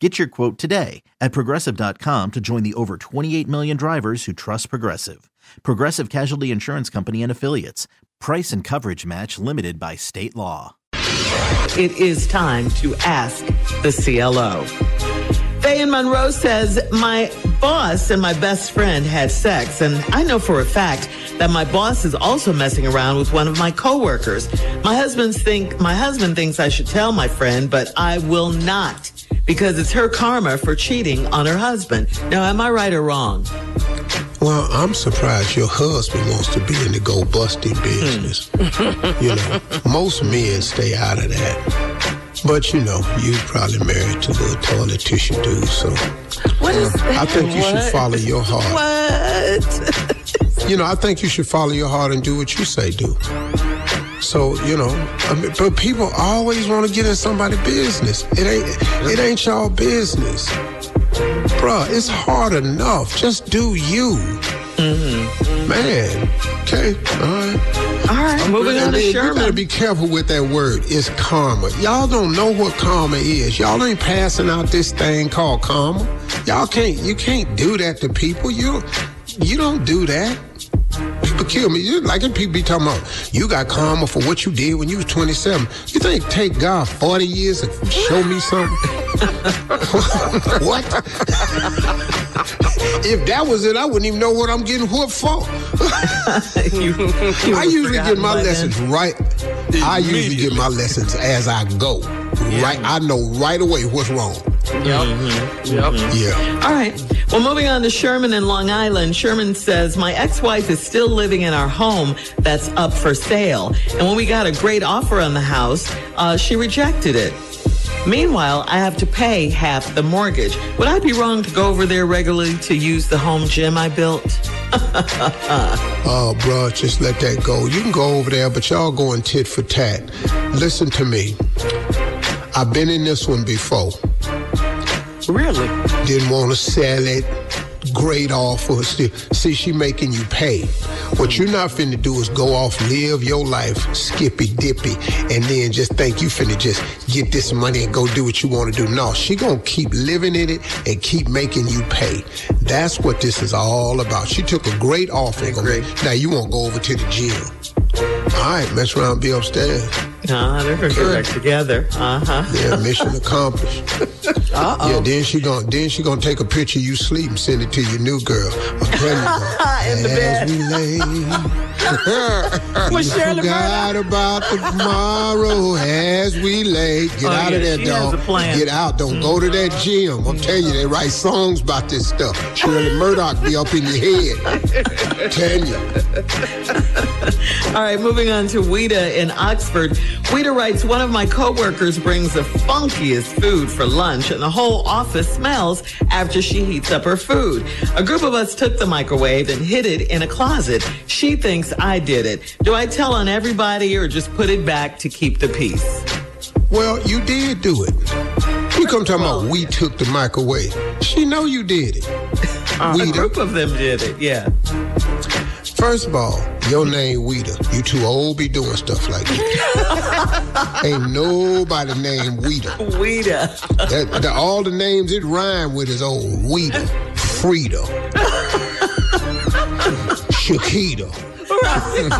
Get your quote today at Progressive.com to join the over 28 million drivers who trust Progressive. Progressive Casualty Insurance Company and Affiliates. Price and coverage match limited by state law. It is time to ask the CLO. Faye in Monroe says, my boss and my best friend had sex, and I know for a fact that my boss is also messing around with one of my coworkers. My husband thinks I should tell my friend, but I will not, because it's her karma for cheating on her husband. Now, am I right or wrong? Well, I'm surprised your husband wants to be in the go-busting business. You know, most men stay out of that. But, you know, you're probably married to the toilet tissue dude, so... I think you should follow your heart and do what you say do. So, you know, but people always want to get in somebody's business. It ain't y'all business. Bruh, it's hard enough. Just do you. Mm-hmm. Man. Okay. All right. Moving on to Sherman. You gotta be careful with that word. It's karma. Y'all don't know what karma is. Y'all ain't passing out this thing called karma. You can't do that to people. You don't do that. People kill me. You like people be talking about you got karma for what you did when you was 27. You think take God 40 years and show me something? What? If that was it, I wouldn't even know what I'm getting whooped for. I usually get my lessons right. I usually get my lessons as I go. Yeah. Right, I know right away what's wrong. Yep. Mm-hmm. Yep. Yeah. All right. Well, moving on to Sherman in Long Island. Sherman says, my ex-wife is still living in our home that's up for sale. And when we got a great offer on the house, she rejected it. Meanwhile, I have to pay half the mortgage. Would I be wrong to go over there regularly to use the home gym I built? Oh, bro, just let that go. You can go over there, but y'all going tit for tat. Listen to me. I've been in this one before. Really? Didn't want to sell it. Great offer. See, she making you pay. What you're not finna do is go off, live your life, skippy-dippy, and then just think you finna just get this money and go do what you want to do. No, she gonna keep living in it and keep making you pay. That's what this is all about. She took a great offer. Now you won't go over to the gym. All right, mess around and be upstairs. They're going to get back together. Yeah, mission accomplished. Uh-oh. Yeah, then she gonna take a picture of you sleep and send it to your new girl. In the bed. We lay. Forgot about tomorrow as we lay. Get out. Don't go to that gym. I'm telling you, they write songs about this stuff. Shirley Murdoch be up in your head. Tell you. All right, moving on to Weta in Oxford. Weta writes, one of my coworkers brings the funkiest food for lunch, and the whole office smells after she heats up her food. A group of us took the microwave and hid it in a closet. She thinks I did it. Do I tell on everybody or just put it back to keep the peace? Well, you did do it. You come talking about we took the microwave. She know you did it. A group of them did it, yeah. First of all, your name Weta. You too old be doing stuff like that. Ain't nobody named Weta. Weta. All the names it rhyme with is old. Weta, Frida, Shakita,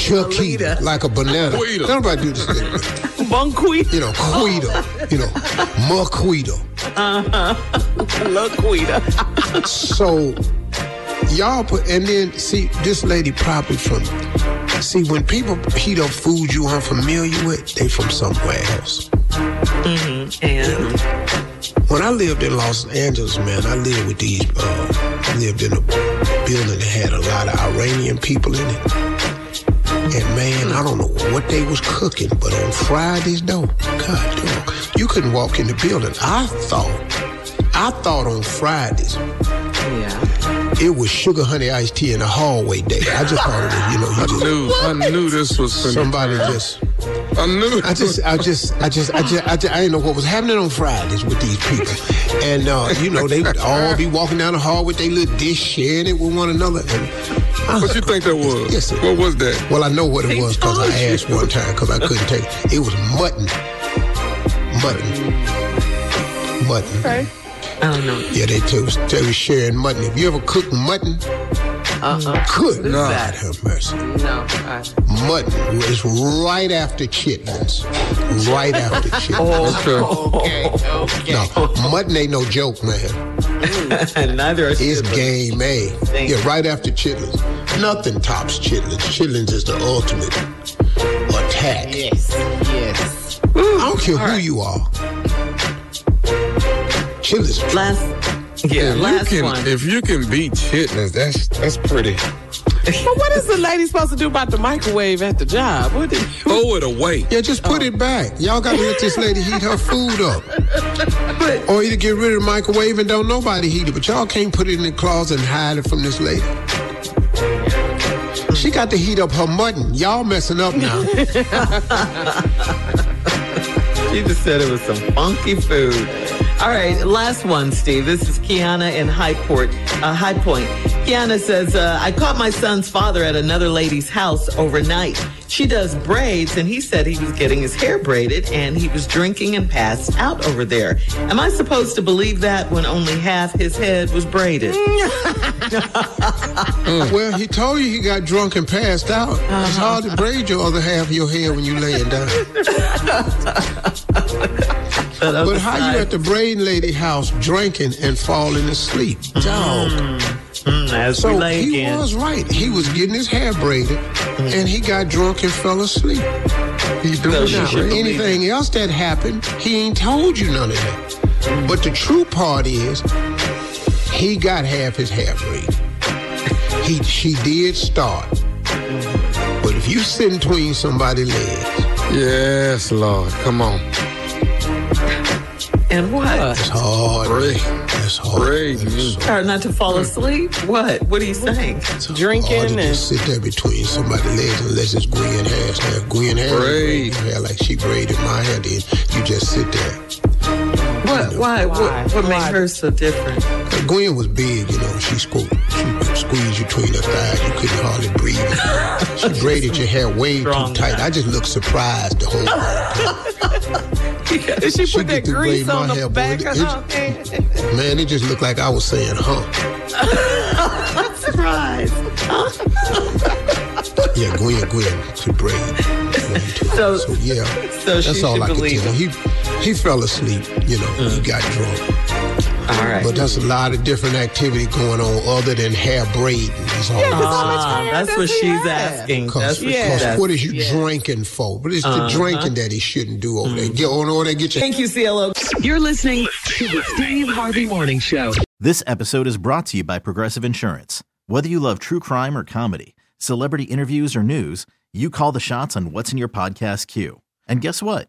Chuckita, like a banana. Weta. Nobody do this thing. Bunquita. You know, Quita. You know, Marquita. Laquita. So... Y'all put, and then, see, this lady probably from See, when people heat up food you unfamiliar with, they from somewhere else. Mm-hmm. And when I lived in Los Angeles, man, I lived in a building that had a lot of Iranian people in it. And man, I don't know what they was cooking, but on Fridays, though, God damn, you couldn't walk in the building. I thought on Fridays. Yeah. It was sugar honey iced tea in the hallway day. I just thought it was, I knew this was somebody just. I knew. I didn't know what was happening on Fridays with these people, and they would all be walking down the hall with their little dish, sharing it with one another. And what you think that was? Yes, what was that? Well, I know what it was because I asked one time because I couldn't take it. It was mutton. Okay. I don't know. Yeah, they were sharing mutton. Have you ever cooked mutton? Good Lord have mercy. No. Mutton was right after chitlins. Right after chitlins. Okay. No, mutton ain't no joke, man. Neither are chitlins. It's game A. Yeah, right after chitlins. Nothing tops chitlins. Chitlins is the ultimate attack. Yes. Ooh, I don't care who you are. Chitlins. If you can beat chitlins, that's pretty. But what is the lady supposed to do about the microwave at the job? What did throw it away? Yeah, just put it back. Y'all got to let this lady heat her food up. Or either get rid of the microwave and don't nobody heat it. But y'all can't put it in the closet and hide it from this lady. She got to heat up her mutton. Y'all messing up now. She just said it was some funky food. All right, last one, Steve. This is Kiana in High Point. Kiana says, I caught my son's father at another lady's house overnight. She does braids, and he said he was getting his hair braided, and he was drinking and passed out over there. Am I supposed to believe that when only half his head was braided? Well, he told you he got drunk and passed out. Uh-huh. It's hard to braid your other half of your hair when you're laying down. But how you at the braid lady house drinking and falling asleep? Dog. So he was right. He was getting his hair braided, and he got drunk and fell asleep. He's doing anything else that happened, he ain't told you none of that. But the true part is, he got half his hair braided. She did start. But if you sitting between somebody's legs. Yes, Lord. Come on. And what? It's hard. It's hard. Hard not to fall asleep? What are you saying? It's drinking hard to just sit there between somebody's legs unless it's Gwen Harris. Now, Gwen Harris hair like she braided my hair, then you just sit there. What? You know, why? What makes her so different? Gwen was big, she squeezed you between her thighs. You couldn't hardly breathe. She braided your hair way too tight. I just looked surprised the whole time. Yeah. Did she put that grease on the back of her head? Man, it just looked like I was saying, huh? Surprise. Yeah, Gwen to braid. So yeah, that's all I can tell. He fell asleep, he got drunk. All right. But that's a lot of different activity going on other than hair braiding. That's what she's asking. Because what is you drinking for? But it's the drinking that he shouldn't do over there. Thank you, CLO. You're listening to the Steve Harvey Morning Show. This episode is brought to you by Progressive Insurance. Whether you love true crime or comedy, celebrity interviews or news, you call the shots on what's in your podcast queue. And guess what?